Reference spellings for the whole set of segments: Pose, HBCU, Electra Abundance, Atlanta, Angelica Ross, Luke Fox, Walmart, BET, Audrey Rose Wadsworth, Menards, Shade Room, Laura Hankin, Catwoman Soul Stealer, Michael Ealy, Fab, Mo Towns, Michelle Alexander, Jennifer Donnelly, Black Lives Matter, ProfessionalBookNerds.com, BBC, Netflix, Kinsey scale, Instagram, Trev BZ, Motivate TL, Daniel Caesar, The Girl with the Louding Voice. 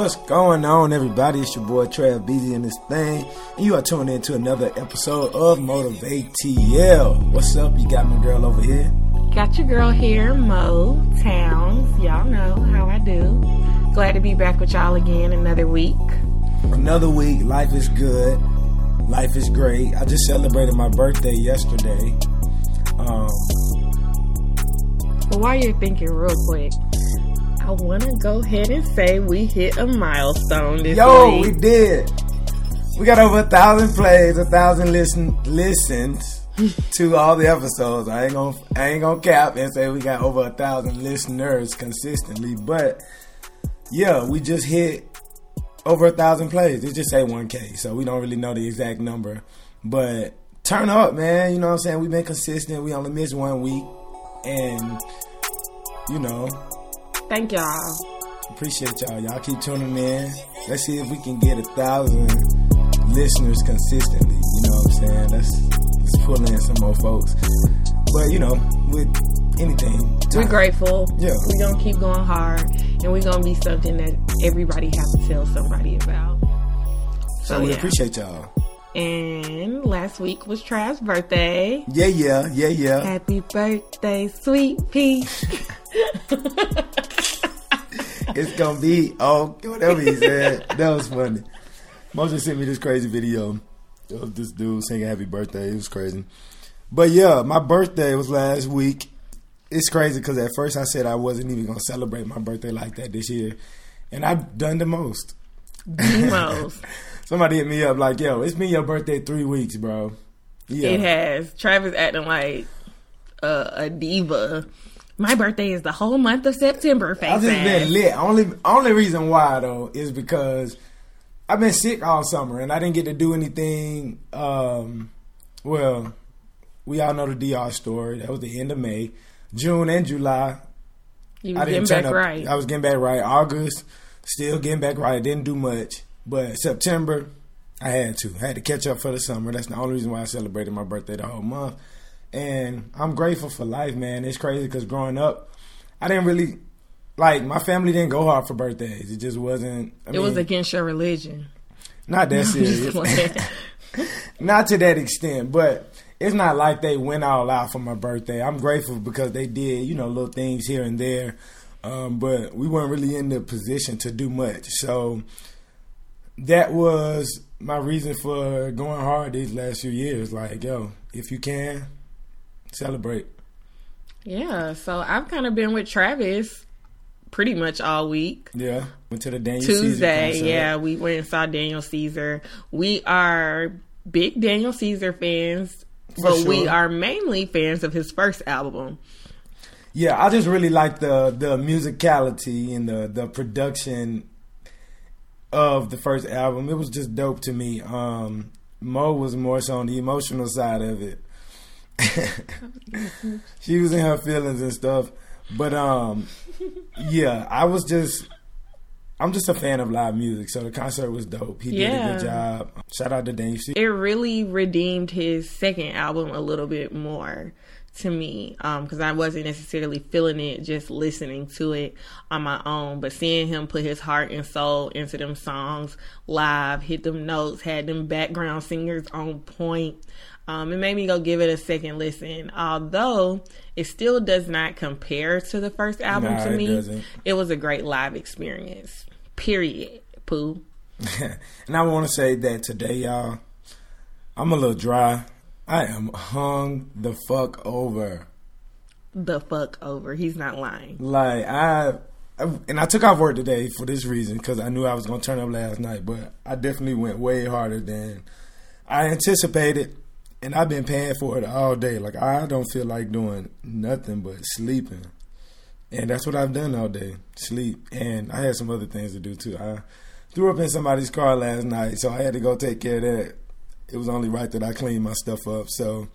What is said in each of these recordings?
What's going on, everybody? It's your boy Trev BZ in this thing, and you are tuning in to another episode of Motivate TL. What's up? You got my girl over here. Got your girl here, Mo Towns. Y'all know how I do. Glad to be back with y'all again another week. Another week. Life is good. Life is great. I just celebrated my birthday yesterday. Well, while you're thinking real quick, I want to go ahead and say we hit a milestone this week. Yo, we did. We got over 1,000 plays, 1,000 listens to all the episodes. I ain't gonna cap and say we got over 1,000 listeners consistently, but yeah, we just hit over 1,000 plays. It just say 1K, so we don't really know the exact number, but turn up, man. You know what I'm saying? We've been consistent. We only missed 1 week, and you know. Thank y'all. Appreciate y'all. Y'all keep tuning in. Let's see if we can get 1,000 listeners consistently. You know what I'm saying? Let's pull in some more folks. But, you know, with anything, we're grateful. Yeah. We're going to keep going hard. And we're going to be something that everybody has to tell somebody about. So we appreciate y'all. And last week was Trav's birthday. Yeah. Happy birthday, sweet pea. It's gonna be whatever he said. That was funny. Mo just sent me this crazy video of this dude singing happy birthday. It was crazy. But yeah, my birthday was last week. It's crazy because at first I said I wasn't even gonna celebrate my birthday like that this year, and I've done the most. The most. Somebody hit me up like, yo, it's been your birthday 3 weeks, bro. Yeah. It has. Travis acting like a diva. My birthday is the whole month of September, face. I've just been lit. Only reason why, though, is because I've been sick all summer, and I didn't get to do anything. Well, we all know the DR story. That was the end of May. June and July, I was getting back right. August, still getting back right. Didn't do much. But September, I had to catch up for the summer. That's the only reason why I celebrated my birthday the whole month. And I'm grateful for life, man. It's crazy because growing up, I didn't really, my family didn't go hard for birthdays. It just wasn't. It was against your religion. Not that serious. Not to that extent. But it's not like they went all out for my birthday. I'm grateful because they did, little things here and there. But we weren't really in the position to do much. So that was my reason for going hard these last few years. If you can, celebrate. Yeah, so I've kind of been with Travis pretty much all week. Yeah, went to the Daniel Caesar concert. Yeah, we went and saw Daniel Caesar. We are big Daniel Caesar fans, but we are mainly fans of his first album. Yeah, I just really like the musicality and the production of the first album. It was just dope to me. Mo was more so on the emotional side of it. She was in her feelings and stuff. But yeah, I'm just a fan of live music, so the concert was dope. He did a good job. Shout out to Daniel Caesar. It really redeemed his second album a little bit more to me, because I wasn't necessarily feeling it just listening to it on my own, but seeing him put his heart and soul into them songs live, hit them notes, had them background singers on point. It made me go give it a second listen, although it still does not compare to the first album. To me, it was a great live experience, period. Poo. And I want to say that today, y'all, I'm a little dry. I am hung the fuck over. He's not lying. I took off work today for this reason, because I knew I was going to turn up last night, but I definitely went way harder than I anticipated, and I've been paying for it all day. I don't feel like doing nothing but sleeping, and that's what I've done all day, sleep. And I had some other things to do, too. I threw up in somebody's car last night, so I had to go take care of that. It was only right that I cleaned my stuff up. So,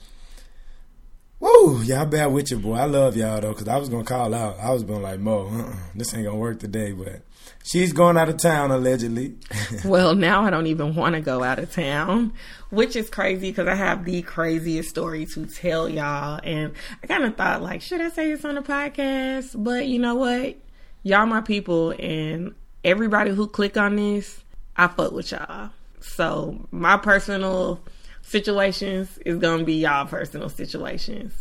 woo, y'all bad with you, boy. I love y'all, though, because I was going to call out. I was going like, Mo, this ain't going to work today. But she's going out of town, allegedly. Well, now I don't even want to go out of town, which is crazy because I have the craziest story to tell y'all. And I kind of thought, should I say this on the podcast? But you know what? Y'all my people, and everybody who click on this, I fuck with y'all. So my personal situations is going to be y'all personal situations.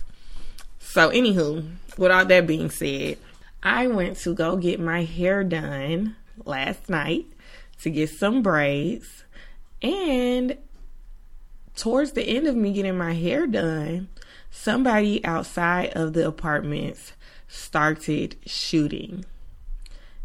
So anywho, with all that being said, I went to go get my hair done last night to get some braids. And towards the end of me getting my hair done, somebody outside of the apartments started shooting.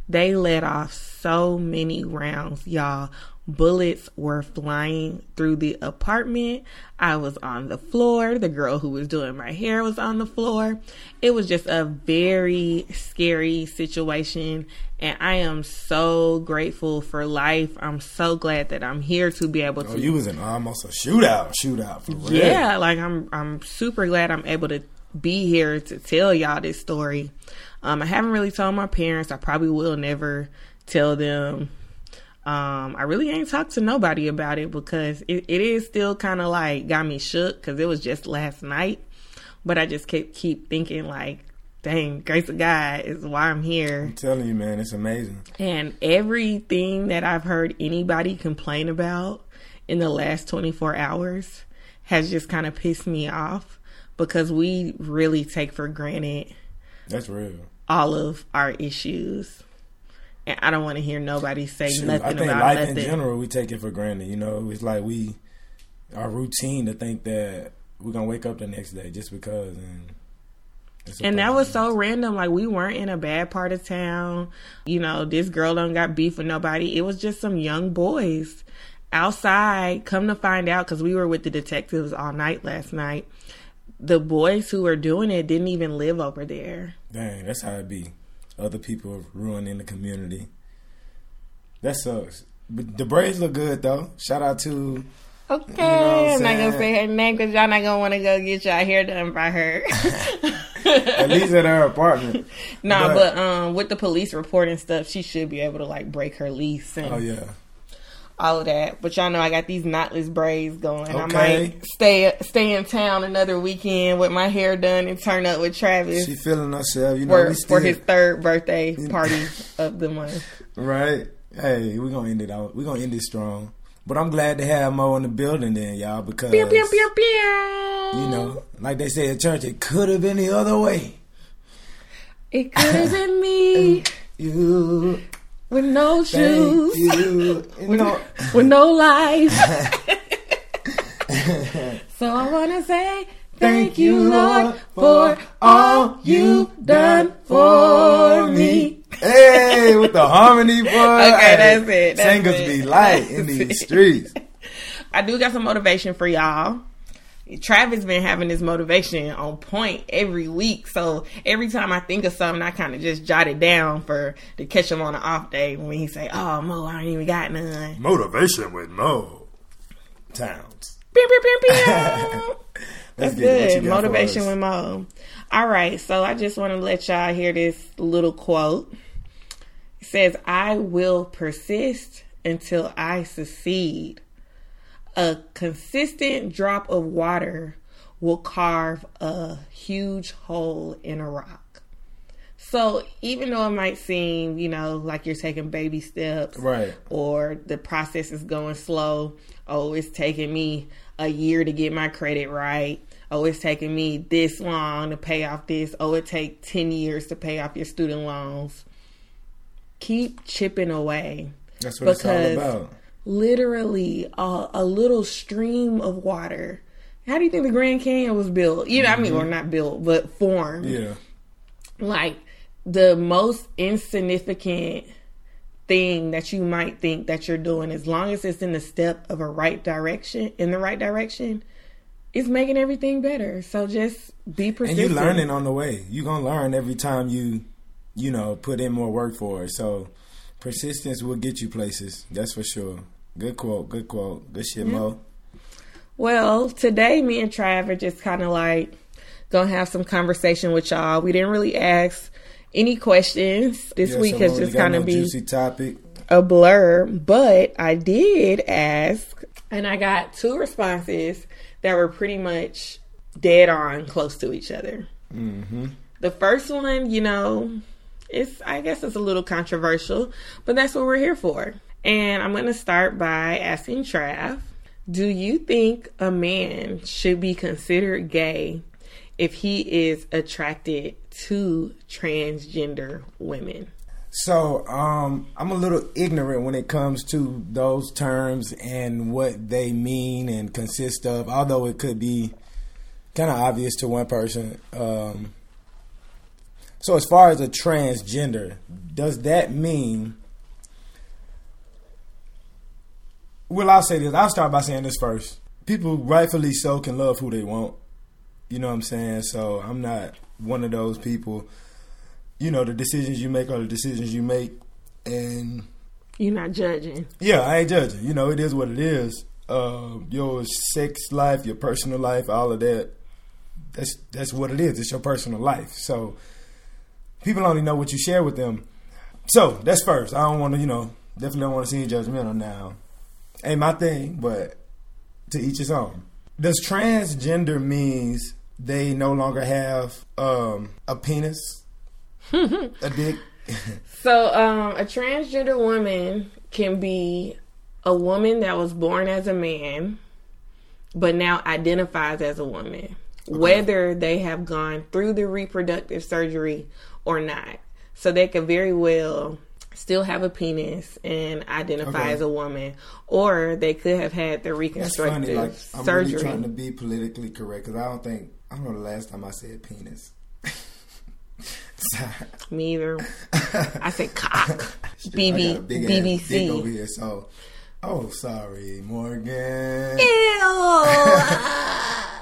They let off so many rounds, y'all. Bullets were flying through the apartment. I was on the floor. The girl who was doing my hair was on the floor. It was just a very scary situation. And I am so grateful for life. I'm so glad that I'm here to be able to. Oh, you was in almost a shootout for real. Yeah, like I'm super glad I'm able to be here to tell y'all this story. I haven't really told my parents. I probably will never tell them. I really ain't talked to nobody about it because it is still kind of like got me shook because it was just last night. But I just keep thinking like, dang, grace of God is why I'm here. I'm telling you, man, it's amazing. And everything that I've heard anybody complain about in the last 24 hours has just kind of pissed me off because we really take for granted. That's real. All of our issues. And I don't want to hear nobody say nothing about nothing. I think life in general, we take it for granted. You know, it's like our routine to think that we're going to wake up the next day just because. And that was so random. Like, we weren't in a bad part of town. You know, this girl done got beef with nobody. It was just some young boys outside. Come to find out, because we were with the detectives all night last night, the boys who were doing it didn't even live over there. Dang, that's how it be. Other people ruining the community. That sucks. But the braids look good, though. Shout out to... Okay, you know I'm not going to say her name because y'all not going to want to go get y'all hair done by her. At least at her apartment. Nah, but with the police report and stuff, she should be able to, like, break her lease and... Oh, yeah. All of that. But y'all know I got these knotless braids going. Okay. I might stay in town another weekend with my hair done and turn up with Travis. She feeling herself. You know, for his third birthday party of the month. Right. Hey, we're going to end it out. We're going to end it strong. But I'm glad to have Mo in the building then, y'all, because, pew, pew, pew, pew. You know, like they say at church, it could have been the other way. It could have been me. You. With no shoes. With no life. So I want to say thank you, Lord, for all you've done for me. Hey, with the harmony, boy. Okay, that's it. That's singers it. Be light in these streets. I do got some motivation for y'all. Travis been having this motivation on point every week. So every time I think of something, I kind of just jot it down to catch him on an off day when he say, oh, Mo, I ain't even got none. Motivation with Mo Towns. Pew, pew, pew, pew. That's good. Motivation with Mo. All right. So I just want to let y'all hear this little quote. It says, I will persist until I succeed. A consistent drop of water will carve a huge hole in a rock. So even though it might seem, you know, like you're taking baby steps, right, or the process is going slow. Oh, it's taking me a year to get my credit right. Oh, it's taking me this long to pay off this. Oh, it takes 10 years to pay off your student loans. Keep chipping away. That's what it's all about. Literally a little stream of water. How do you think the Grand Canyon was built? You know, mm-hmm. I mean, or not built, but formed. Yeah. Like the most insignificant thing that you might think that you're doing, as long as it's in the step of the right direction, it's making everything better. So just be persistent. And you're learning on the way. You're gonna learn every time you know, put in more work for it. So. Persistence will get you places. That's for sure. Good quote. Good shit, Mo. Well, today me and Trav are just kind of like going to have some conversation with y'all. We didn't really ask any questions. This week has just kind of been a blur. But I did ask, and I got two responses that were pretty much dead on close to each other. Mm-hmm. The first one, you know... I guess it's a little controversial, but that's what we're here for. And I'm going to start by asking Trav, do you think a man should be considered gay if he is attracted to transgender women? So, I'm a little ignorant when it comes to those terms and what they mean and consist of, although it could be kind of obvious to one person. So as far as a transgender, does that mean... Well, I'll say this. I'll start by saying this first. People, rightfully so, can love who they want. You know what I'm saying? So I'm not one of those people... You know, the decisions you make are the decisions you make, and... You're not judging. Yeah, I ain't judging. You know, it is what it is. Your sex life, your personal life, all of that, that's what it is. It's your personal life. So, people only know what you share with them. So, that's first. I don't want to, definitely don't want to seem judgmental now. Ain't my thing, but to each his own. Does transgender means they no longer have a penis? A dick. So, a transgender woman can be a woman that was born as a man, but now identifies as a woman, okay, whether they have gone through the reproductive surgery or not. So they could very well still have a penis and identify as a woman, or they could have had the reconstructive surgery. I'm really trying to be politically correct because I don't know the last time I said penis. Me either. I said cock. BBC over here, so. Oh, sorry, Morgan. Ew.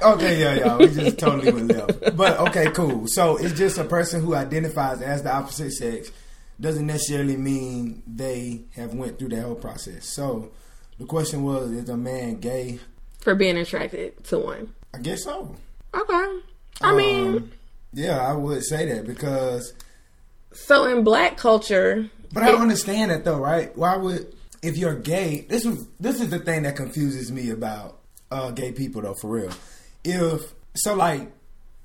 Okay, yeah. We just totally went left. But okay, cool. So it's just a person who identifies as the opposite sex doesn't necessarily mean they have went through that whole process. So the question was, is a man gay for being attracted to one? I guess so. Okay. I mean. Yeah, I would say that because... So in black culture... But I don't understand that though, right? Why would... If you're gay... This is the thing that confuses me about gay people though, for real.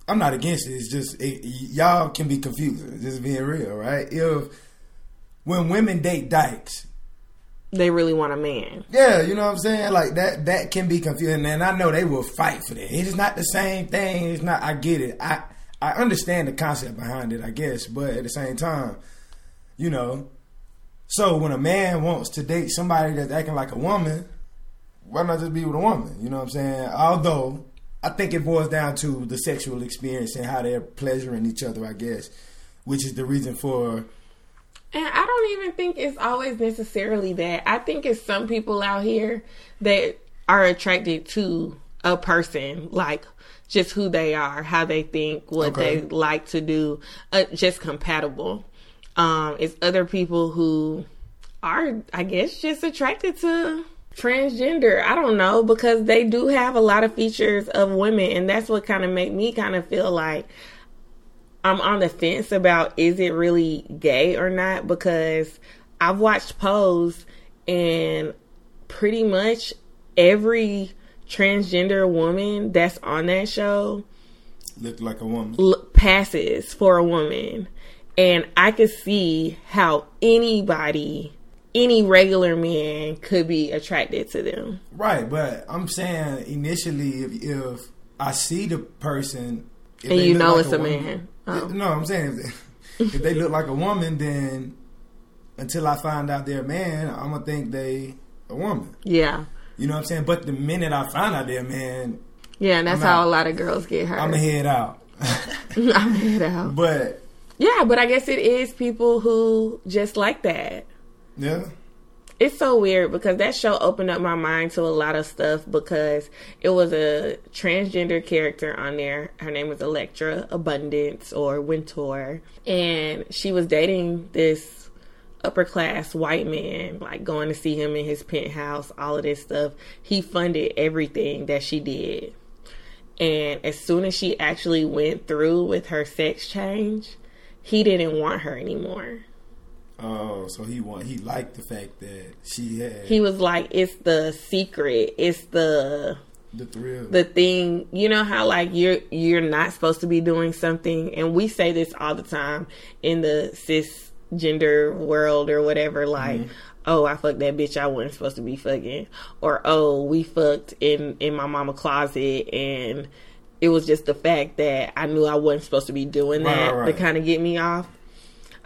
I'm not against it. It's just... Y'all can be confusing. Just being real, right? When women date dykes... They really want a man. Yeah, you know what I'm saying? Like, that can be confusing. And I know they will fight for that. It's not the same thing. It's not... I get it. I understand the concept behind it, I guess, but at the same time, so when a man wants to date somebody that's acting like a woman, why not just be with a woman? You know what I'm saying? Although, I think it boils down to the sexual experience and how they're pleasuring each other, I guess, which is the reason for... And I don't even think it's always necessarily that. I think it's some people out here that are attracted to a person, like... Just who they are, how they think, what they like to do, just compatible. It's other people who are, I guess, just attracted to transgender. I don't know, because they do have a lot of features of women, and that's what kind of make me kind of feel like I'm on the fence about is it really gay or not, because I've watched Pose, and pretty much every... transgender woman that's on that show look like a woman, passes for a woman, and I could see how any regular man could be attracted to them, right? But I'm saying initially if I see the person and it's like a man no, I'm saying if they look like a woman, then until I find out they're a man, I'm gonna think they a woman. Yeah. You know what I'm saying? But the minute I find out there, man... Yeah, and that's how a lot of girls get hurt. I'm a head out. I'm a head out. But... Yeah, but I guess it is people who just like that. Yeah. It's so weird because that show opened up my mind to a lot of stuff because it was a transgender character on there. Her name was Electra Abundance or Wintour. And she was dating this... upper class white man, like going to see him in his penthouse, all of this stuff. He funded everything that she did. And as soon as she actually went through with her sex change, he didn't want her anymore. Oh, so he liked the fact that she had... He was like, it's the secret. It's the... The thrill. The thing, you know how like you're not supposed to be doing something, and we say this all the time in the cisgender world or whatever, like, mm-hmm. oh, I fucked that bitch I wasn't supposed to be fucking, or oh, we fucked in my mama closet, and it was just the fact that I knew I wasn't supposed to be doing that to kind of get me off.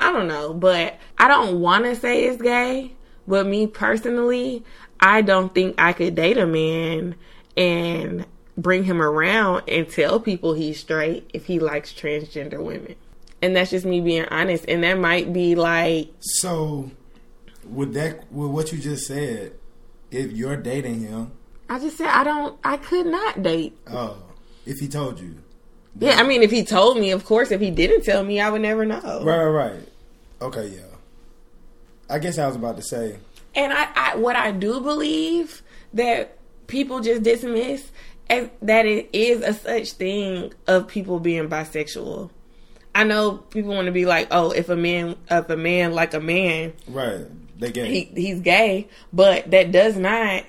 I don't know, but I don't want to say it's gay, but me personally, I don't think I could date a man and bring him around and tell people he's straight if he likes transgender women. And that's just me being honest. And that might be like... So, with what you just said, if you're dating him... I just said I could not date. Oh, if he told you. Yeah, I mean, if he told me, of course. If he didn't tell me, I would never know. Right. Okay, yeah. I guess I was about to say... And what I do believe that people just dismiss as, that it is a such thing of people being bisexual. I know people want to be like, oh, if a man like a man, right? They gay. He's gay, but that does not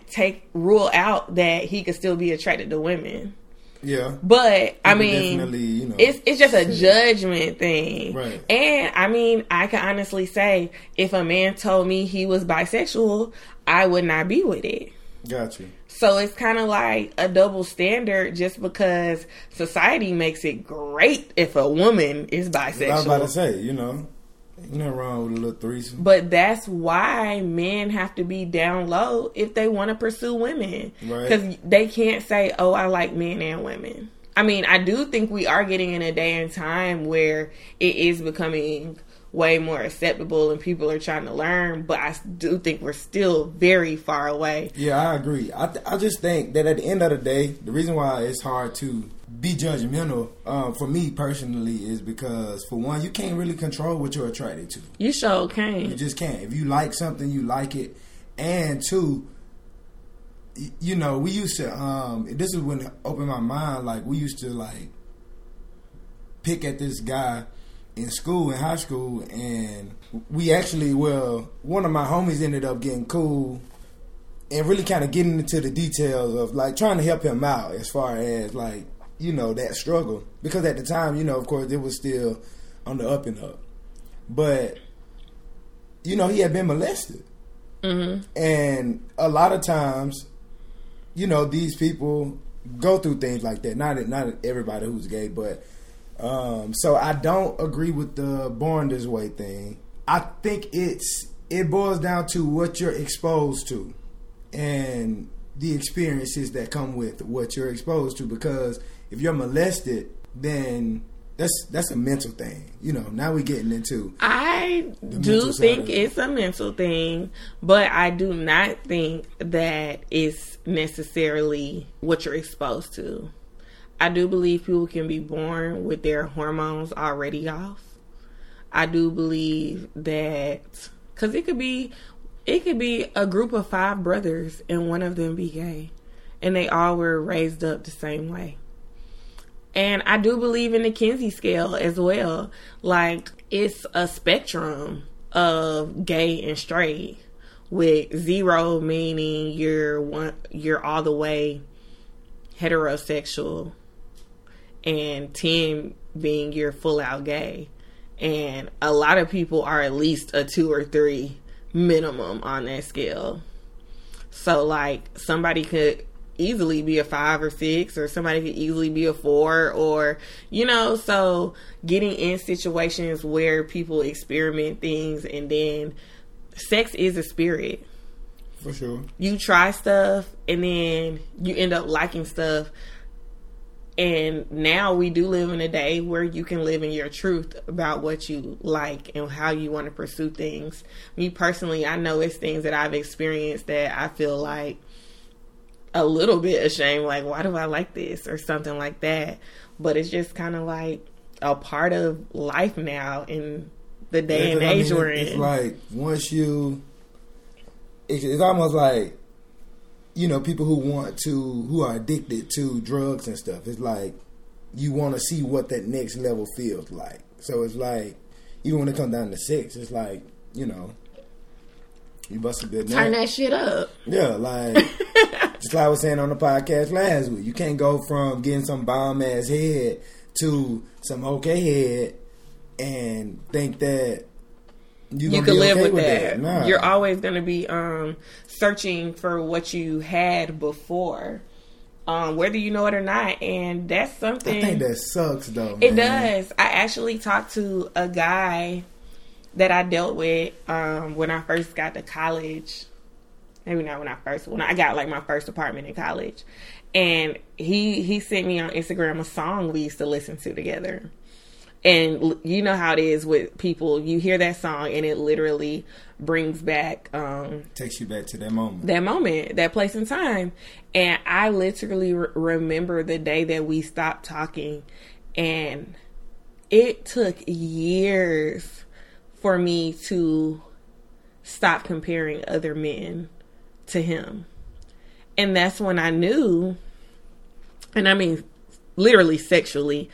rule out that he could still be attracted to women. Yeah, but I mean, you know, it's just a judgment thing, right? And I mean, I can honestly say, if a man told me he was bisexual, I would not be with it. Gotcha. So it's kind of like a double standard, just because society makes it great if a woman is bisexual. I was about to say, you know, ain't nothing wrong with a little threesome. But that's why men have to be down low if they want to pursue women. Right. Because they can't say, oh, I like men and women. I mean, I do think we are getting in a day and time where it is becoming way more acceptable and people are trying to learn. But I do think we're still very far away. Yeah, I agree. I just think that at the end of the day, the reason why it's hard to be judgmental for me personally is because, for one, you can't really control what you're attracted to. You sure can't. You just can't. If you like something, you like it. And two, you know, we used to this is when it opened my mind, like we used to like pick at this guy in school, in high school, and we actually, well, one of my homies ended up getting cool and really kind of getting into the details of like trying to help him out as far as like, you know, that struggle, because at the time, you know, of course, it was still on the up and up, but you know, he had been molested, mm-hmm. and a lot of times, you know, these people go through things like that. Not everybody who's gay, but so I don't agree with the born this way thing. I think it boils down to what you're exposed to, and the experiences that come with what you're exposed to, because if you're molested, then that's a mental thing. You know, now we're getting into... I do think it's a mental thing, but I do not think that it's necessarily what you're exposed to. I do believe people can be born with their hormones already off. I do believe that... Because it could be a group of 5 brothers and one of them be gay. And they all were raised up the same way. And I do believe in the Kinsey scale as well. Like, it's a spectrum of gay and straight, with 0 meaning you're all the way heterosexual, and 10 being you're full out gay. And a lot of people are at least a 2 or 3 minimum on that scale. So like somebody could easily be a 5 or 6, or somebody could easily be a 4, or, you know, so getting in situations where people experiment things, and then sex is a spirit. For sure. You try stuff and then you end up liking stuff. And now we do live in a day where you can live in your truth about what you like and how you want to pursue things. Me personally, I know it's things that I've experienced that I feel like a little bit ashamed. Like, why do I like this or something like that? But it's just kind of like a part of life now in the day and age we're in. It's like once you... It's almost like, you know, people who are addicted to drugs and stuff. It's like you want to see what that next level feels like. So it's like, even when it comes down to sex, it's like, you know, you bust a good nut. Turn that shit up. Yeah, like Just like I was saying on the podcast last week, you can't go from getting some bomb ass head to some okay head and think that you can live with that. Nah. You're always going to be searching for what you had before, whether you know it or not. And that's something. I think that sucks, though. It does. I actually talked to a guy that I dealt with when I first got to college. Maybe not when I first, when I got like my first apartment in college. And he sent me on Instagram a song we used to listen to together. And you know how it is with people. You hear that song and it literally brings back... takes you back to that moment. That moment, that place in time. And I literally remember the day that we stopped talking. And it took years for me to stop comparing other men to him. And that's when I knew, and I mean literally sexually,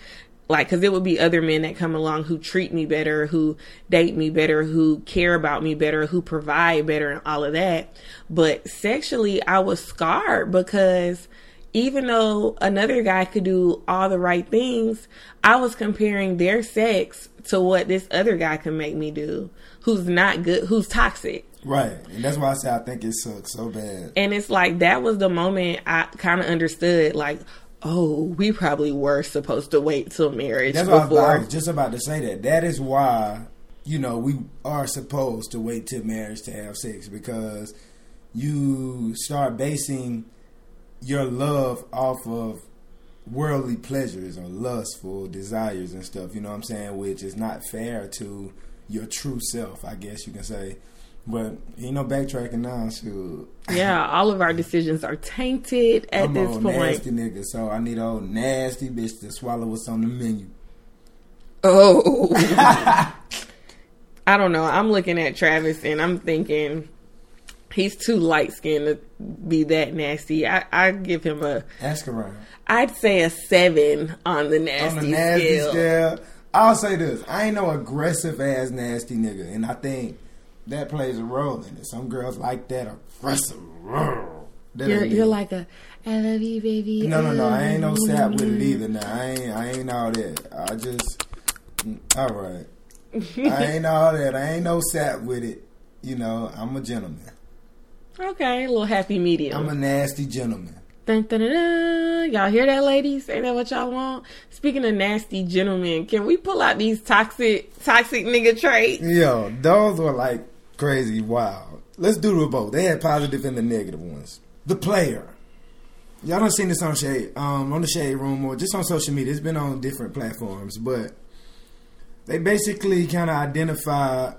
like, because it would be other men that come along who treat me better, who date me better, who care about me better, who provide better and all of that. But sexually, I was scarred because even though another guy could do all the right things, I was comparing their sex to what this other guy can make me do, who's not good, who's toxic. Right. And that's why I say I think it sucks so bad. And it's like, that was the moment I kind of understood, like, oh, we probably were supposed to wait till marriage. That's before. What I was just about to say that. That is why, you know, we are supposed to wait till marriage to have sex, because you start basing your love off of worldly pleasures or lustful desires and stuff, you know what I'm saying, which is not fair to your true self, I guess you can say. But ain't no backtracking now, shoot. Yeah, all of our decisions are tainted at this point. I'm an old nasty nigga, so I need an old nasty bitch to swallow what's on the menu. Oh. I don't know. I'm looking at Travis and I'm thinking he's too light-skinned to be that nasty. I'd give him a... Ask around. I'd say a 7 on the nasty scale. On the nasty scale. I'll say this. I ain't no aggressive-ass nasty nigga, and I think... that plays a role in it. Some girls like that aggressive. You're like a, I love you, baby. No. I ain't no sap with it either. Now I ain't all that. I just, all right. I ain't all that. I ain't no sap with it. You know, I'm a gentleman. Okay, a little happy medium. I'm a nasty gentleman. Dun, dun, dun, dun. Y'all hear that, ladies? Ain't that what y'all want? Speaking of nasty gentlemen, can we pull out these toxic nigga traits? Yo, those were like crazy wild. Let's do the both. They had positive and the negative ones. The player. Y'all done seen this on Shade, on the Shade Room, or just on social media. It's been on different platforms, but they basically kind of identify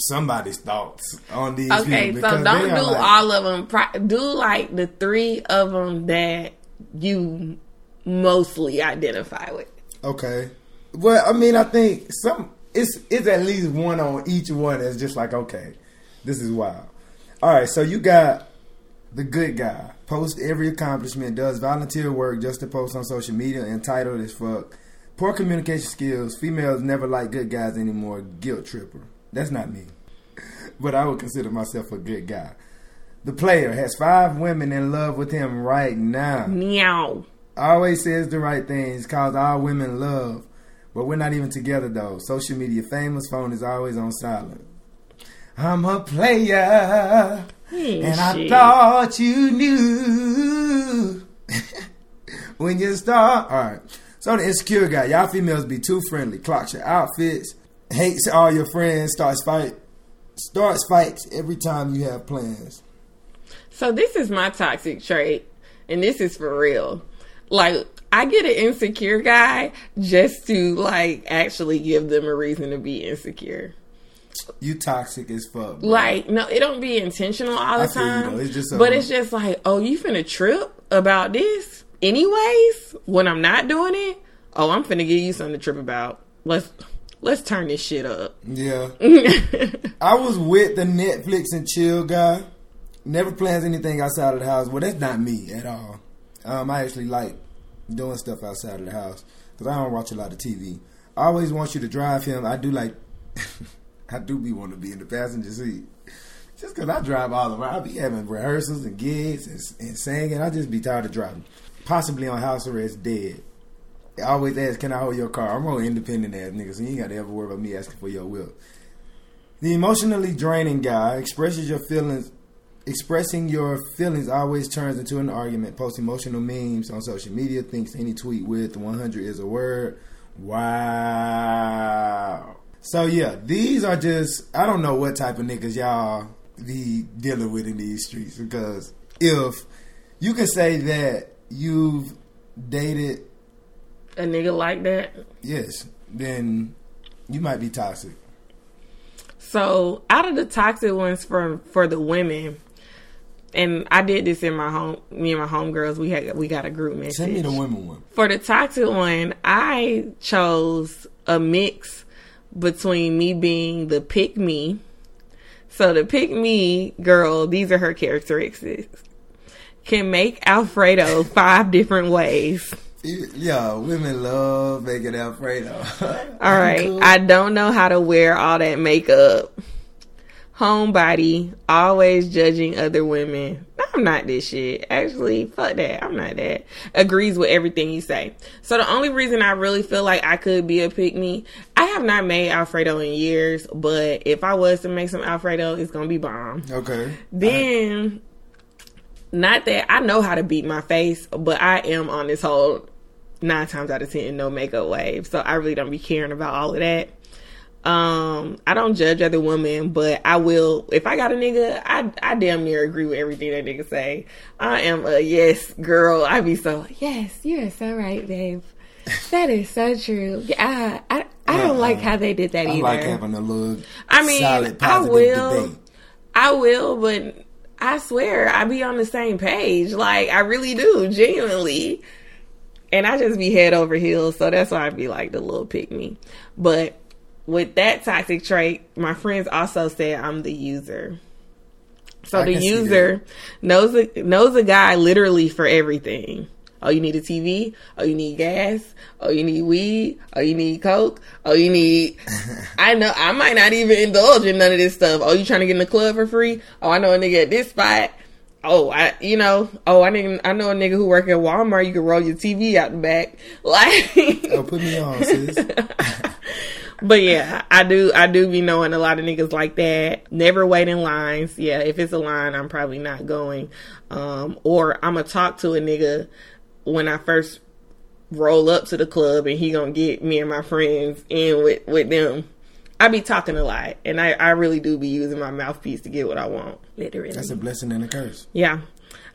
somebody's thoughts on these people. Okay, so don't do like, all of them. Do like the 3 of them that you mostly identify with. Okay. Well, I mean, I think some it's at least one on each one that's just like, okay, this is wild. All right, so you got the good guy. Posts every accomplishment, does volunteer work just to post on social media, entitled as fuck. Poor communication skills. Females never like good guys anymore. Guilt tripper. That's not me. But I would consider myself a good guy. The player has 5 women in love with him right now. Meow. Always says the right things, cause all women love. But we're not even together though. Social media famous, phone is always on silent. I'm a player. Hey, and shit. I thought you knew. When you start. Alright. So the insecure guy. Y'all females be too friendly. Clocks your outfits. Hates all your friends, starts fights every time you have plans. So this is my toxic trait, and this is for real. Like, I get an insecure guy just to, like, actually give them a reason to be insecure. You toxic as fuck, bro. Like, no, it don't be intentional all the time. You know, it's just like, oh, you finna trip about this anyways when I'm not doing it? Oh, I'm finna give you something to trip about. Let's turn this shit up. Yeah. I was with the Netflix and chill guy. Never plans anything outside of the house. Well, that's not me at all. I actually like doing stuff outside of the house because I don't watch a lot of TV. I always want you to drive him. I do be want to be in the passenger seat. Just because I drive all around, I be having rehearsals and gigs and singing. I just be tired of driving. Possibly on house arrest, dead. I always ask, can I hold your car? I'm an independent ass nigga, so you ain't got to ever worry about me asking for your will. The emotionally draining guy expresses your feelings. Expressing your feelings always turns into an argument. Post emotional memes on social media. Thinks any tweet with 100 is a word. Wow. So yeah, these are just, I don't know what type of niggas y'all be dealing with in these streets. Because if you can say that you've dated a nigga like that, yes, then you might be toxic. So out of the toxic ones for the women, and I did this in my home. Me and my homegirls, we got a group message. Send me the women one. For the toxic one, I chose a mix between me being the pick me. So the pick me girl, these are her characteristics. Can make Alfredo 5 different ways. Yeah, women love making Alfredo. All right, cool. I don't know how to wear all that makeup. Homebody, always judging other women. I'm not this shit. Actually, fuck that. I'm not that. Agrees with everything you say. So the only reason I really feel like I could be a pick me, I have not made Alfredo in years, but if I was to make some Alfredo, it's gonna be bomb. Okay. Then, not that I know how to beat my face, but I am on this whole 9 times out of 10 no makeup wave. So I really don't be caring about all of that. I don't judge other women, but I will. If I got a nigga, I damn near agree with everything that nigga say. I am a yes girl. I be so, yes, you're so right, babe. That is so true. Yeah, I don't like how they did that either. I like having a little solid, positive debate. I will, but I swear I be on the same page. Like, I really do, genuinely. And I just be head over heels, so that's why I be like the little pick me. But with that toxic trait, my friends also said I'm the user. So the user knows a guy literally for everything. Oh, you need a TV? Oh, you need gas? Oh, you need weed? Oh, you need coke? Oh, you need... I know, I might not even indulge in none of this stuff. Oh, you trying to get in the club for free? Oh, I know a nigga at this spot. Oh, I know a nigga who work at Walmart. You can roll your TV out the back. Like... oh, put me on, sis. But yeah, I do be knowing a lot of niggas like that. Never wait in lines. Yeah, if it's a line, I'm probably not going. Or I'ma talk to a nigga when I first roll up to the club, and he gonna get me and my friends in with them. I be talking a lot, and I really do be using my mouthpiece to get what I want. Literally, that's a blessing and a curse. Yeah.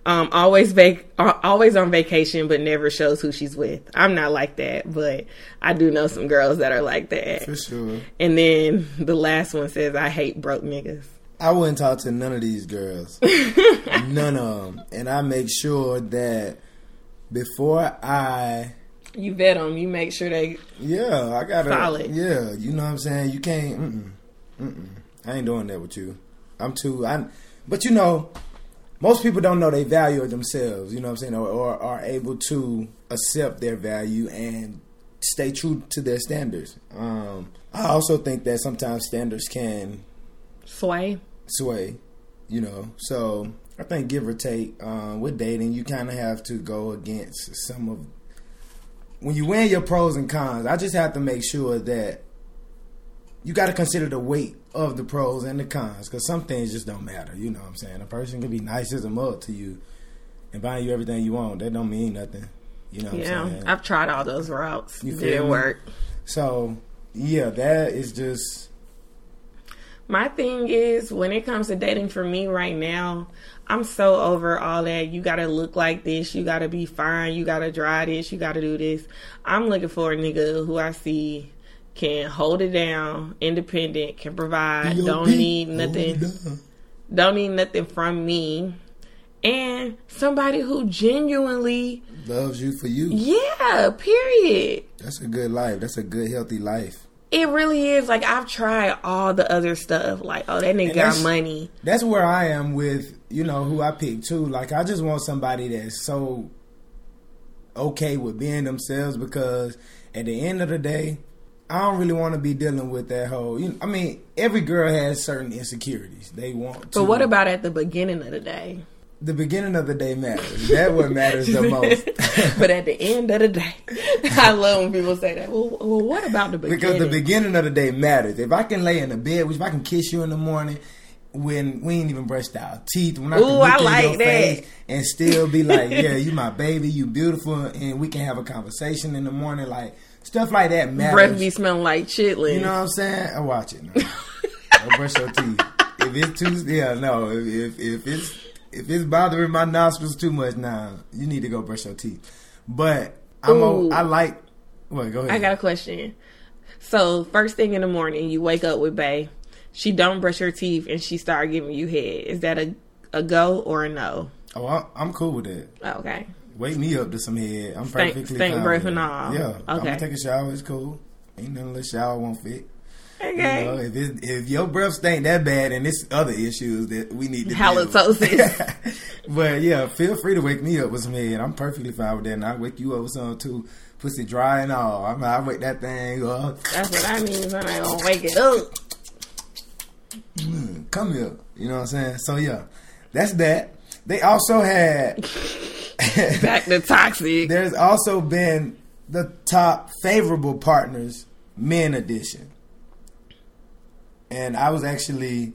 Always on vacation, but never shows who she's with. I'm not like that, but I do know some girls that are like that. For sure. And then the last one says, I hate broke niggas. I wouldn't talk to none of these girls. None of them. And I make sure that before I... You vet them. You make sure they... Yeah, I got to... Solid. Yeah, you know what I'm saying? You can't... I ain't doing that with you. But you know... Most people don't know they value themselves, you know what I'm saying, or are able to accept their value and stay true to their standards. I also think that sometimes standards can... Sway, you know. So I think give or take, with dating, you kind of have to go against some of... When you weigh your pros and cons, I just have to make sure that you got to consider the weight of the pros and the cons, because some things just don't matter. You know what I'm saying? A person can be nice as a mug to you and buying you everything you want. That don't mean nothing. You know what I'm saying? I've tried all those routes. It didn't work. So, yeah, that is just... My thing is, when it comes to dating for me right now, I'm so over all that. You got to look like this. You got to be fine. You got to dry this. You got to do this. I'm looking for a nigga who I see... can hold it down, independent, can provide, don't need nothing. Don't need nothing from me. And somebody who genuinely loves you for you. Yeah, period. That's a good life. That's a good, healthy life. It really is. Like, I've tried all the other stuff. Like, oh, that nigga got money. That's where I am with, you know, who I pick too. Like, I just want somebody that's so okay with being themselves, because at the end of the day, I don't really want to be dealing with that whole, you know, I mean, every girl has certain insecurities. They want to. But what about at the beginning of the day? The beginning of the day matters. That's what matters the most. But at the end of the day, I love when people say that. Well, what about the beginning? Because the beginning of the day matters. If I can lay in the bed, if I can kiss you in the morning when we ain't even brushed our teeth, when I can look in your face and still be like, yeah, you my baby, you beautiful, and we can have a conversation in the morning, like, stuff like that matters. Breath be smelling like chitlins. You know what I'm saying? I watch it now. I brush your teeth. If it's Tuesday, yeah, no. If it's bothering my nostrils too much, nah, you need to go brush your teeth. But go ahead. I got a question. So first thing in the morning, you wake up with bae. She don't brush her teeth and she start giving you head. Is that a go or a no? Oh, I'm cool with that. Oh, okay. Wake me up to some head. I'm perfectly fine. Stink breath and all. Yeah. Okay. I'm going to take a shower. It's cool. Ain't nothing little shower won't fit. Okay. You know, if your breath stink that bad, and it's other issues that we need to halitosis. But yeah, feel free to wake me up with some head. I'm perfectly fine with that. And I'll wake you up with some too. Pussy dry and all. I wake that thing up. That's what I mean. I'm not going to wake it up. Come here. You know what I'm saying? So yeah, that's that. They also had... Back to toxic. There's also been the top favorable partners, men edition. And I was actually...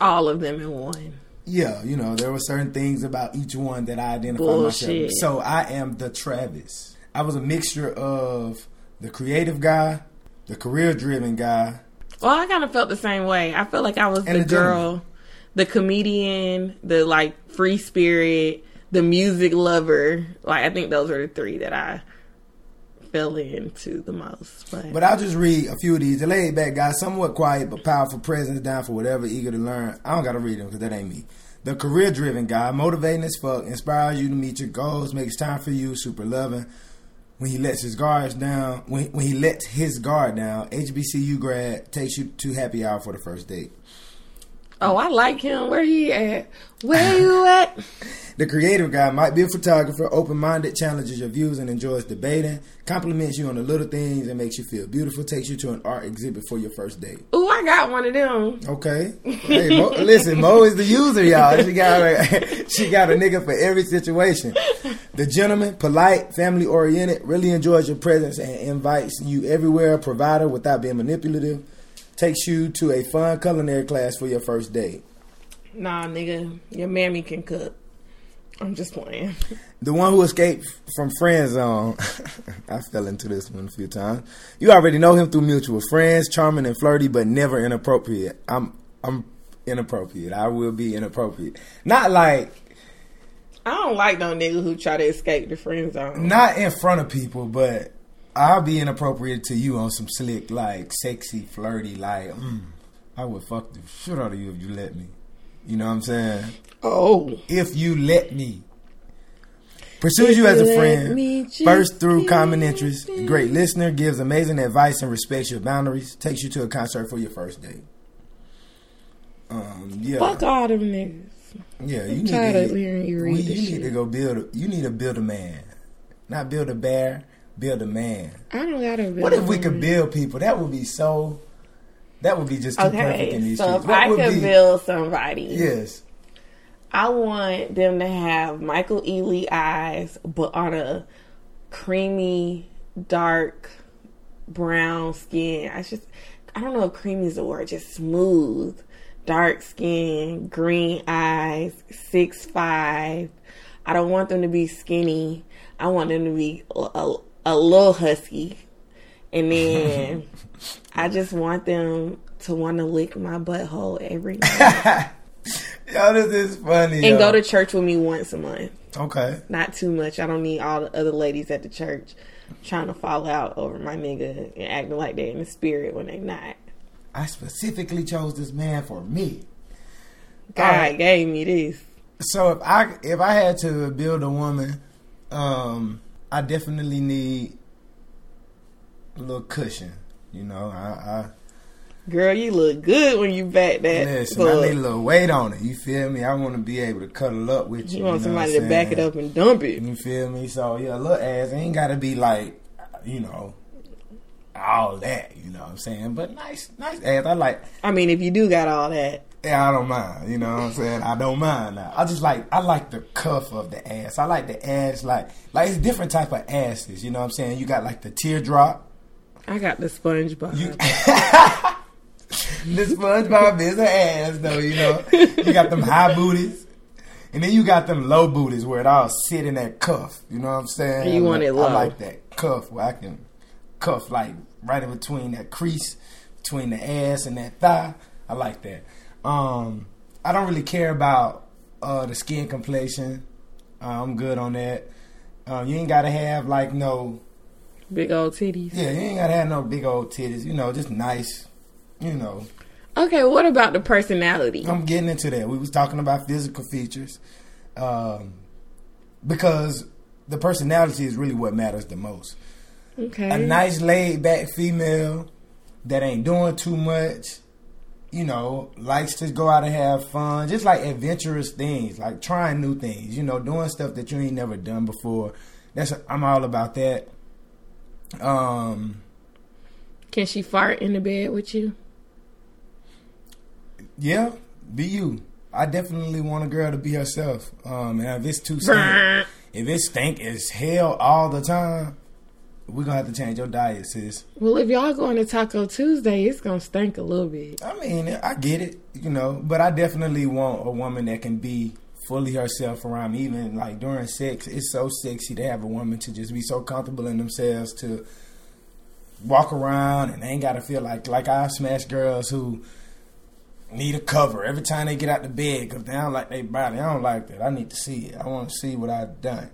All of them in one. Yeah, you know, there were certain things about each one that I identified myself. So I am the Travis. I was a mixture of the creative guy, the career-driven guy. Well, I kind of felt the same way. I felt like I was the girl, the comedian, the, like, free spirit... The music lover. Like, I think those are the three that I fell into the most. But I'll just read a few of these. The laid back guy, somewhat quiet but powerful presence, down for whatever, eager to learn. I don't got to read them because that ain't me. The career driven guy, motivating as fuck, inspires you to meet your goals, makes time for you, super loving. When he lets his guards down, when he lets his guard down, HBCU grad, takes you to happy hour for the first date. Oh, I like him. Where he at? Where you at? The creative guy might be a photographer, open-minded, challenges your views and enjoys debating, compliments you on the little things and makes you feel beautiful, takes you to an art exhibit for your first date. Ooh, I got one of them. Okay. Hey, Mo, listen, Mo is the user, y'all. She got a nigga for every situation. The gentleman, polite, family-oriented, really enjoys your presence and invites you everywhere, provider without being manipulative. Takes you to a fun culinary class for your first date. Nah, nigga. Your mammy can cook. I'm just playing. The one who escaped from friend zone. I fell into this one a few times. You already know him through mutual friends. Charming and flirty, but never inappropriate. I'm inappropriate. I will be inappropriate. Not like... I don't like no nigga who try to escape the friend zone. Not in front of people, but... I'll be inappropriate to you on some slick, like, sexy, flirty, like, I would fuck the shit out of you if you let me. You know what I'm saying? Oh. If you let me. Pursues you as a friend, first through common interests, great listener, gives amazing advice and respects your boundaries, takes you to a concert for your first date. Yeah. Fuck all them niggas. Yeah, you need to hearing you read this shit. You need to go build a man, not build a bear. Build a man. I don't gotta build. What if we could build people? That would be so. That would be just too perfect in these streets. So if I could build somebody, yes, I want them to have Michael Ealy eyes, but on a creamy, dark brown skin. I don't know if creamy is the word. Just smooth, dark skin, green eyes, 6'5". I don't want them to be skinny. I want them to be a little husky, and then I just want them to want to lick my butthole every night. Y'all, this is funny. And go to church with me once a month. Okay. Not too much. I don't need all the other ladies at the church trying to fall out over my nigga and acting like they're in the spirit when they not. I specifically chose this man for me. God gave me this. So if I had to build a woman, I definitely need a little cushion, you know. Girl, you look good when you back that. Listen, I need a little weight on it. You feel me? I want to be able to cuddle up with you. You want somebody to back it up and dump it. You feel me? So yeah, a little ass. It ain't got to be like, you know, all that, you know what I'm saying? But nice ass. I like. I mean, if you do got all that. Yeah, I don't mind, you know what I'm saying? I don't mind now. I just like, I like the cuff of the ass. I like the ass, like it's different type of asses, you know what I'm saying? You got like the teardrop. I got the SpongeBob. The SpongeBob is an ass though, you know? You got them high booties. And then you got them low booties where it all sit in that cuff, you know what I'm saying? And you want it low. I like that cuff where I can cuff like right in between that crease, between the ass and that thigh. I like that. I don't really care about the skin complexion. I'm good on that. You ain't gotta have like no big old titties. Yeah, you ain't gotta have no big old titties. You know, just nice. You know. Okay, what about the personality? I'm getting into that. We was talking about physical features, because the personality is really what matters the most. Okay. A nice laid back female that ain't doing too much. You know, likes to go out and have fun. Just like adventurous things, like trying new things. You know, doing stuff that you ain't never done before. I'm all about that. Can she fart in the bed with you? Yeah, be you. I definitely want a girl to be herself. And if it's too stink, if it stink as hell all the time, we're going to have to change your diet, sis. Well, if y'all going to Taco Tuesday, it's going to stink a little bit. I mean, I get it, you know. But I definitely want a woman that can be fully herself around me. Even, like, during sex, it's so sexy to have a woman to just be so comfortable in themselves to walk around and they ain't got to feel like I smash girls who need a cover every time they get out the bed because they don't like their body. I don't like that. I need to see it. I want to see what I've done.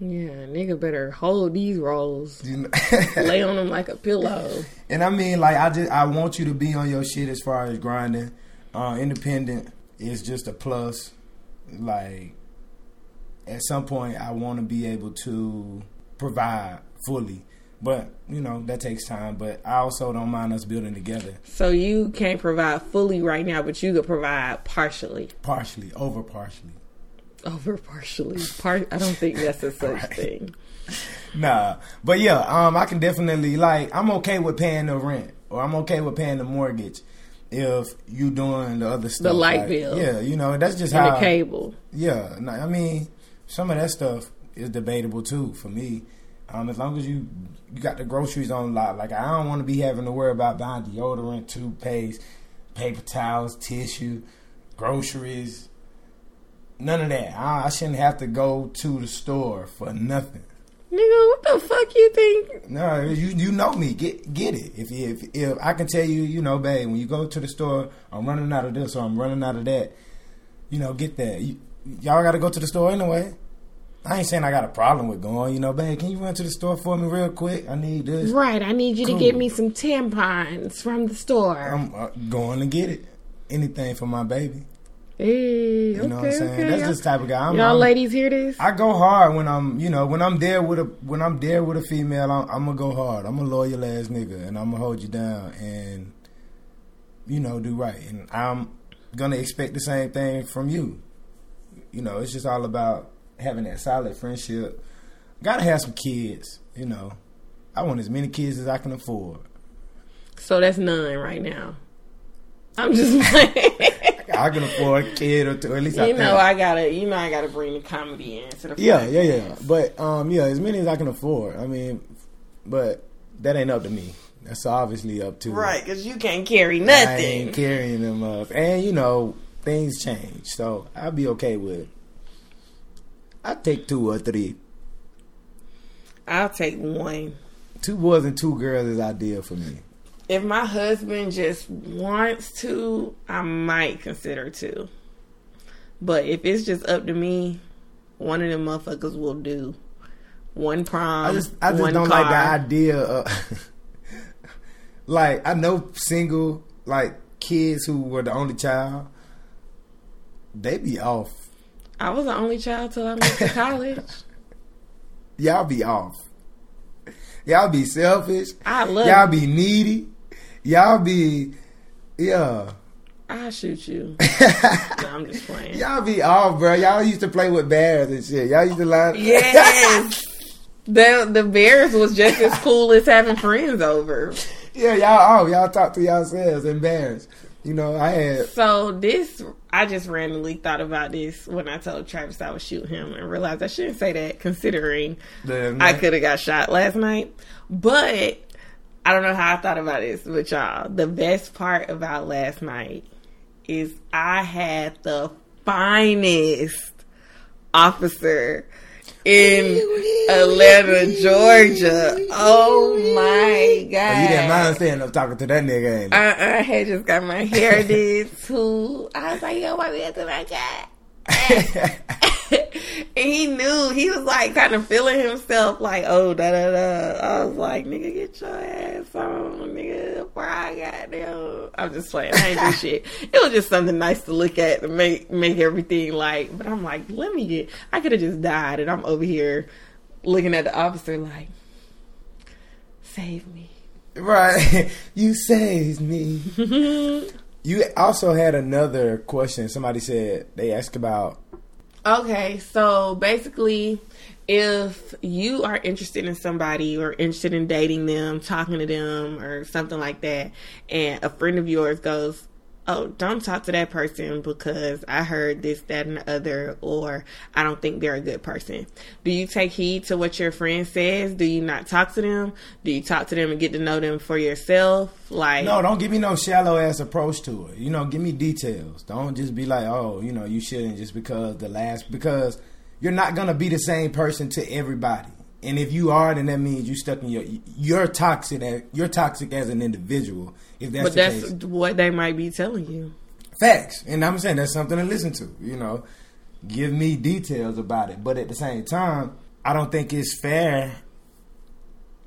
Yeah, nigga better hold these rolls. You know? Lay on them like a pillow. And I mean, like, I want you to be on your shit as far as grinding. Independent is just a plus. Like, at some point, I want to be able to provide fully. But, you know, that takes time. But I also don't mind us building together. So you can't provide fully right now, but you could provide partially. Partially, over partially. Over partially. I don't think that's a such right. thing. Nah. But yeah, I can definitely, like, I'm okay with paying the rent or I'm okay with paying the mortgage if you doing the other stuff. The light bill. Yeah, you know, that's just and how. And the cable. Yeah. Nah, I mean, some of that stuff is debatable too for me. As long as you got the groceries on lock. Like, I don't want to be having to worry about buying deodorant, toothpaste, paper towels, tissue, groceries. None of that. I shouldn't have to go to the store for nothing. Nigga, what the fuck you think? No, you know me. Get it. If I can tell you, you know, babe, when you go to the store, I'm running out of this or I'm running out of that. You know, get that. Y'all got to go to the store anyway. I ain't saying I got a problem with going, you know, babe, can you run to the store for me real quick? I need this. Right, I need you to get me some tampons from the store. I'm going to get it. Anything for my baby. Hey, you know what I'm saying? Okay. That's just the type of guy. Y'all ladies hear this? I go hard when I'm, you know, when I'm there with a female, I'm gonna go hard. I'm a loyal ass nigga, and I'm gonna hold you down, and you know, do right. And I'm gonna expect the same thing from you. You know, it's just all about having that solid friendship. Gotta have some kids. You know, I want as many kids as I can afford. So that's none right now. I'm just like. I can afford a kid or two, or at least I gotta bring the comedy in to the front. Yeah. But yeah, as many as I can afford. I mean, but that ain't up to me. That's obviously up to right, because you can't carry nothing. I ain't carrying them up, and you know things change, so I'll be okay with it. I take 2 or 3. I'll take 1. 2 boys and 2 girls is ideal for me. If my husband just wants to, I might consider 2. But if it's just up to me, one of them motherfuckers will do. 1 prom, I just one don't car. Like the idea of... like, I know single, like, kids who were the only child, they be off. I was the only child till I went to college. Y'all be off. Y'all be selfish. I love y'all be needy. Y'all be, yeah. I'll shoot you. No, I'm just playing. Y'all be off, bro. Y'all used to play with bears and shit. Y'all used to lie. Yes. The bears was just as cool as having friends over. Yeah, y'all talk to yourselves and bears. You know, I had... So this, I just randomly thought about this when I told Travis I would shoot him and realized I shouldn't say that considering I could have got shot last night. But I don't know how I thought about this with y'all. The best part about last night is I had the finest officer in Atlanta, Georgia. Oh my God. Oh, you didn't mind standing up talking to that nigga, ain't you? I had just got my hair did too. I was like, yo, why we have to like that? And he knew. He was like kind of feeling himself like, oh, da-da-da. I was like, nigga, get your ass on, nigga, before I got there. I'm just playing. I ain't do shit. It was just something nice to look at to make everything like, but I'm like, I could have just died, and I'm over here looking at the officer like, save me. Right. You saved me. You also had another question. Somebody said they asked about... Okay, so basically, if you are interested in somebody or interested in dating them, talking to them, or something like that, and a friend of yours goes, oh, don't talk to that person because I heard this, that, and the other, or I don't think they're a good person. Do you take heed to what your friend says? Do you not talk to them? Do you talk to them and get to know them for yourself? Like, no, don't give me no shallow-ass approach to it. You know, give me details. Don't just be like, oh, you know, you shouldn't just because you're not going to be the same person to everybody. And if you are, then that means you're stuck in you're toxic as an individual. If that's but the that's case. What they might be telling you. Facts. And I'm saying that's something to listen to, you know. Give me details about it. But at the same time, I don't think it's fair.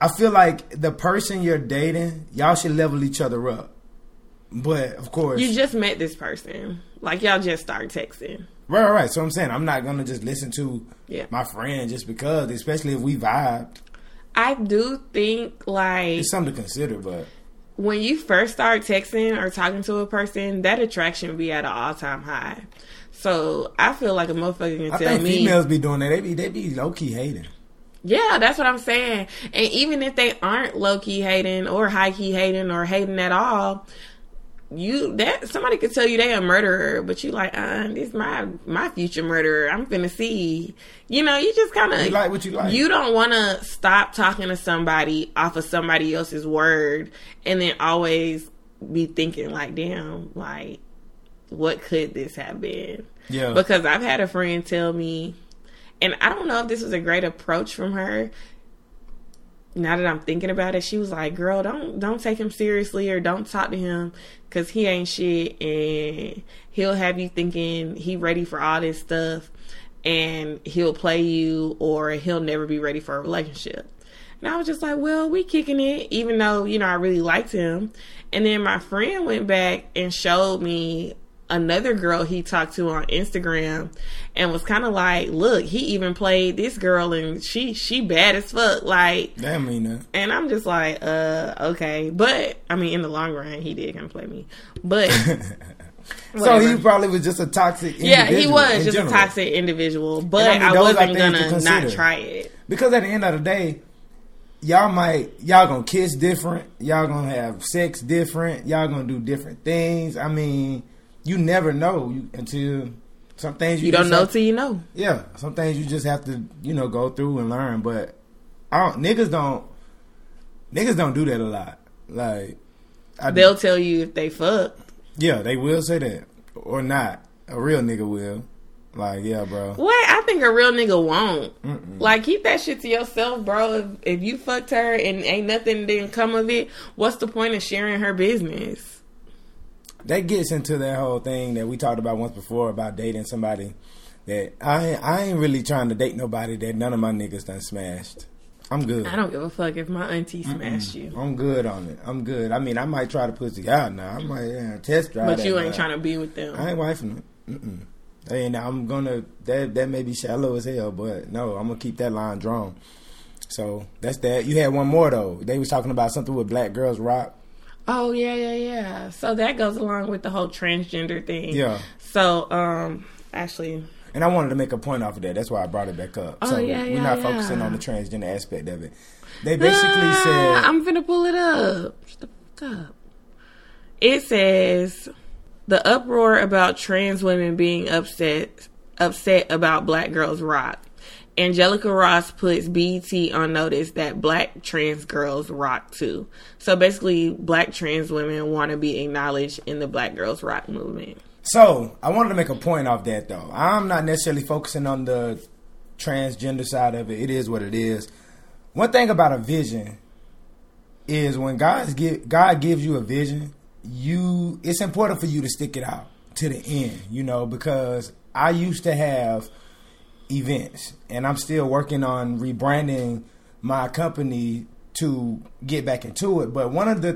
I feel like the person you're dating, y'all should level each other up. But, of course... You just met this person. Like, y'all just started texting. Right. So I'm saying I'm not going to just listen to my friend just because, especially if we vibed. I do think, like... It's something to consider, but... When you first start texting or talking to a person, that attraction be at an all-time high. So I feel like a motherfucker can tell me... I think females be doing that. They be low-key hating. Yeah, that's what I'm saying. And even if they aren't low-key hating or high-key hating or hating at all... somebody could tell you they a murderer, but you like, this is my future murderer. I'm finna see. You know, you just kind of... You like what you like. You don't want to stop talking to somebody off of somebody else's word and then always be thinking like, damn, like, what could this have been? Yeah. Because I've had a friend tell me, and I don't know if this was a great approach from her, now that I'm thinking about it, she was like, girl, don't take him seriously or don't talk to him because he ain't shit and he'll have you thinking he ready for all this stuff and he'll play you or he'll never be ready for a relationship. And I was just like, well, we kicking it, even though, you know, I really liked him. And then my friend went back and showed me another girl he talked to on Instagram and was kind of like, look, he even played this girl and she bad as fuck. Like, that mean that. And I'm just like, okay. But, I mean, in the long run, he did kind of play me. But. So he probably was just a toxic individual. Yeah, he was just general. A toxic individual. But and I, mean, I wasn't going to not try it. Because at the end of the day, y'all going to kiss different. Y'all going to have sex different. Y'all going to do different things. I mean. You never know until some things you don't know till you know. Yeah, some things you just have to go through and learn. But niggas don't do that a lot. Like they'll tell you if they fucked. Yeah, they will say that or not. A real nigga will. Like, yeah, bro. What? I think a real nigga won't. Mm-mm. Like, keep that shit to yourself, bro. If you fucked her and ain't nothing didn't come of it, what's the point of sharing her business? That gets into that whole thing that we talked about once before about dating somebody that I ain't really trying to date nobody that none of my niggas done smashed. I'm good. I don't give a fuck if my auntie smashed you. I'm good on it. I'm good. I mean, I might try to pussy out now. I might test drive. But you ain't trying to be with them. I ain't wifing them. And I'm going to, that may be shallow as hell, but no, I'm going to keep that line drawn. So that's that. You had one more, though. They was talking about something with Black Girls Rock. Oh, yeah. So that goes along with the whole transgender thing. Yeah. So, actually, And I wanted to make a point off of that. That's why I brought it back up. Oh, so we're not focusing on the transgender aspect of it. They basically said... I'm finna pull it up. Shut the fuck up. It says, the uproar about trans women being upset about Black Girls Rock. Angelica Ross puts BET on notice that Black trans girls rock too. So basically, Black trans women want to be acknowledged in the Black Girls Rock movement. So, I wanted to make a point off that though. I'm not necessarily focusing on the transgender side of it. It is what it is. One thing about a vision is when God gives you a vision, it's important for you to stick it out to the end, you know, because I used to have events, and I'm still working on rebranding my company to get back into it. But one of the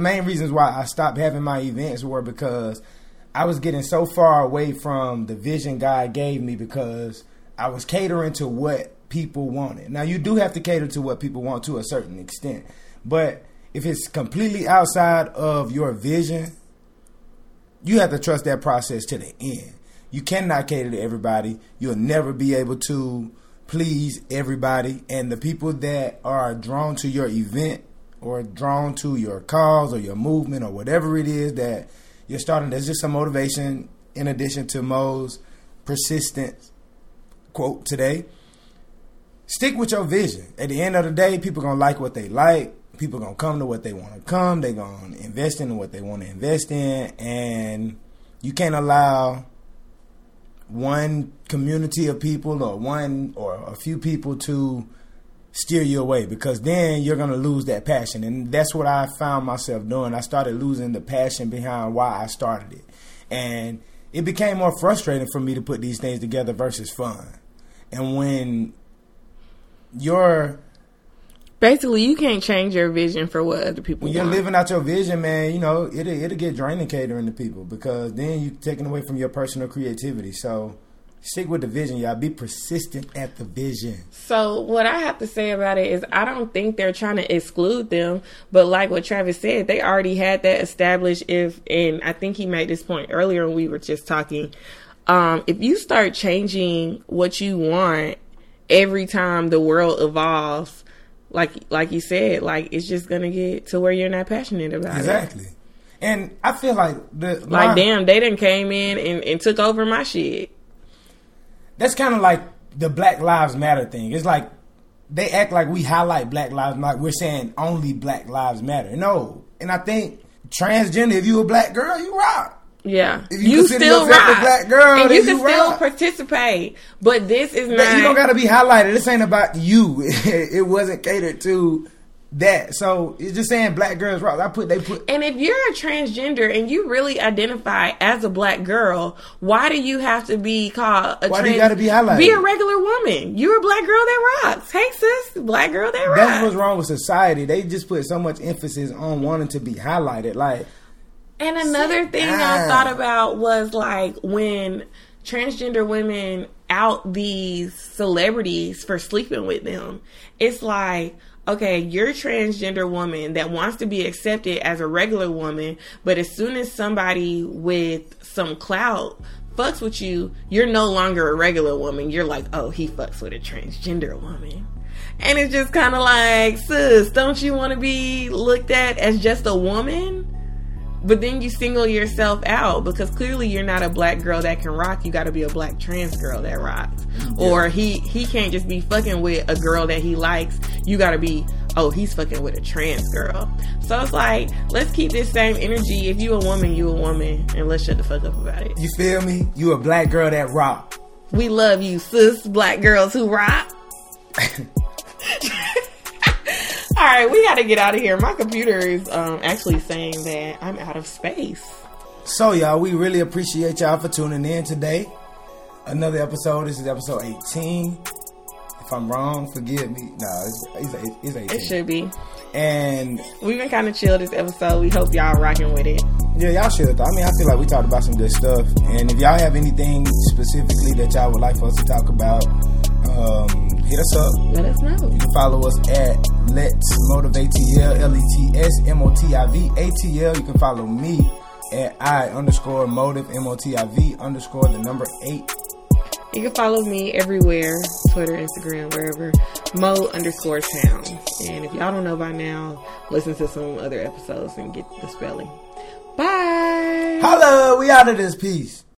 main reasons why I stopped having my events were because I was getting so far away from the vision God gave me, because I was catering to what people wanted. Now, you do have to cater to what people want to a certain extent, but if it's completely outside of your vision, you have to trust that process to the end. You cannot cater to everybody. You'll never be able to please everybody. And the people that are drawn to your event or drawn to your cause or your movement or whatever it is that you're starting, there's just some motivation in addition to Mo's persistent quote today. Stick with your vision. At the end of the day, people going to like what they like. People going to come to what they want to come. They're going to invest in what they want to invest in. And you can't allow one community of people or one or a few people to steer you away, because then you're going to lose that passion. And that's what I found myself doing. I started losing the passion behind why I started it. And it became more frustrating for me to put these things together versus fun. And when you're... Basically, you can't change your vision for what other people want. When you're living out your vision, man, you know, it'll get draining catering to people, because then you're taking away from your personal creativity. So stick with the vision, y'all. Be persistent at the vision. So what I have to say about it is I don't think they're trying to exclude them, but like what Travis said, they already had that established. And I think he made this point earlier when we were just talking. If you start changing what you want every time the world evolves, like you said, like, it's just going to get to where you're not passionate about it. Exactly. And I feel like... damn, they done came in and took over my shit. That's kind of like the Black Lives Matter thing. It's like, they act like we highlight Black Lives Matter. We're saying only Black Lives Matter. No. And I think transgender, if you a Black girl, you rock. Yeah. If you still rock. A Black girl, and you can still participate. But this is not... You don't got to be highlighted. This ain't about you. It wasn't catered to that. So, it's just saying Black girls rock. And if you're a transgender and you really identify as a Black girl, why do you have to be called a transgender? Why do you got to be highlighted? Be a regular woman. You're a Black girl that rocks. Hey, sis. Black girl that rocks. That's what's wrong with society. They just put so much emphasis on wanting to be highlighted. Like... And another thing I thought about was, like, when transgender women out these celebrities for sleeping with them, it's like, okay, you're a transgender woman that wants to be accepted as a regular woman, but as soon as somebody with some clout fucks with you, you're no longer a regular woman. You're like, oh, he fucks with a transgender woman. And it's just kind of like, sis, don't you want to be looked at as just a woman? But then you single yourself out, because clearly you're not a Black girl that can rock. You got to be a Black trans girl that rocks. Yeah. Or he can't just be fucking with a girl that he likes. You got to be, oh, he's fucking with a trans girl. So it's like, let's keep this same energy. If you a woman, you a woman. And let's shut the fuck up about it. You feel me? You a Black girl that rock. We love you, sis. Black girls who rock. All right, we got to get out of here. My computer is actually saying that I'm out of space. So, y'all, we really appreciate y'all for tuning in today. Another episode. This is episode 18. If I'm wrong, forgive me. No, it's 18. It should be. And we've been kind of chill this episode. We hope y'all rocking with it. Yeah, y'all should. I mean, I feel like we talked about some good stuff. And if y'all have anything specifically that y'all would like for us to talk about, hit us up. Let us know. You can follow us at Let's Motivate TL, LETS MOTIVATL. You can follow me at I_motive, MOTIV _8. You can follow me everywhere, Twitter, Instagram, wherever, Mo_Towns. And if y'all don't know by now, listen to some other episodes and get the spelling. Bye! Holla! We out of this piece.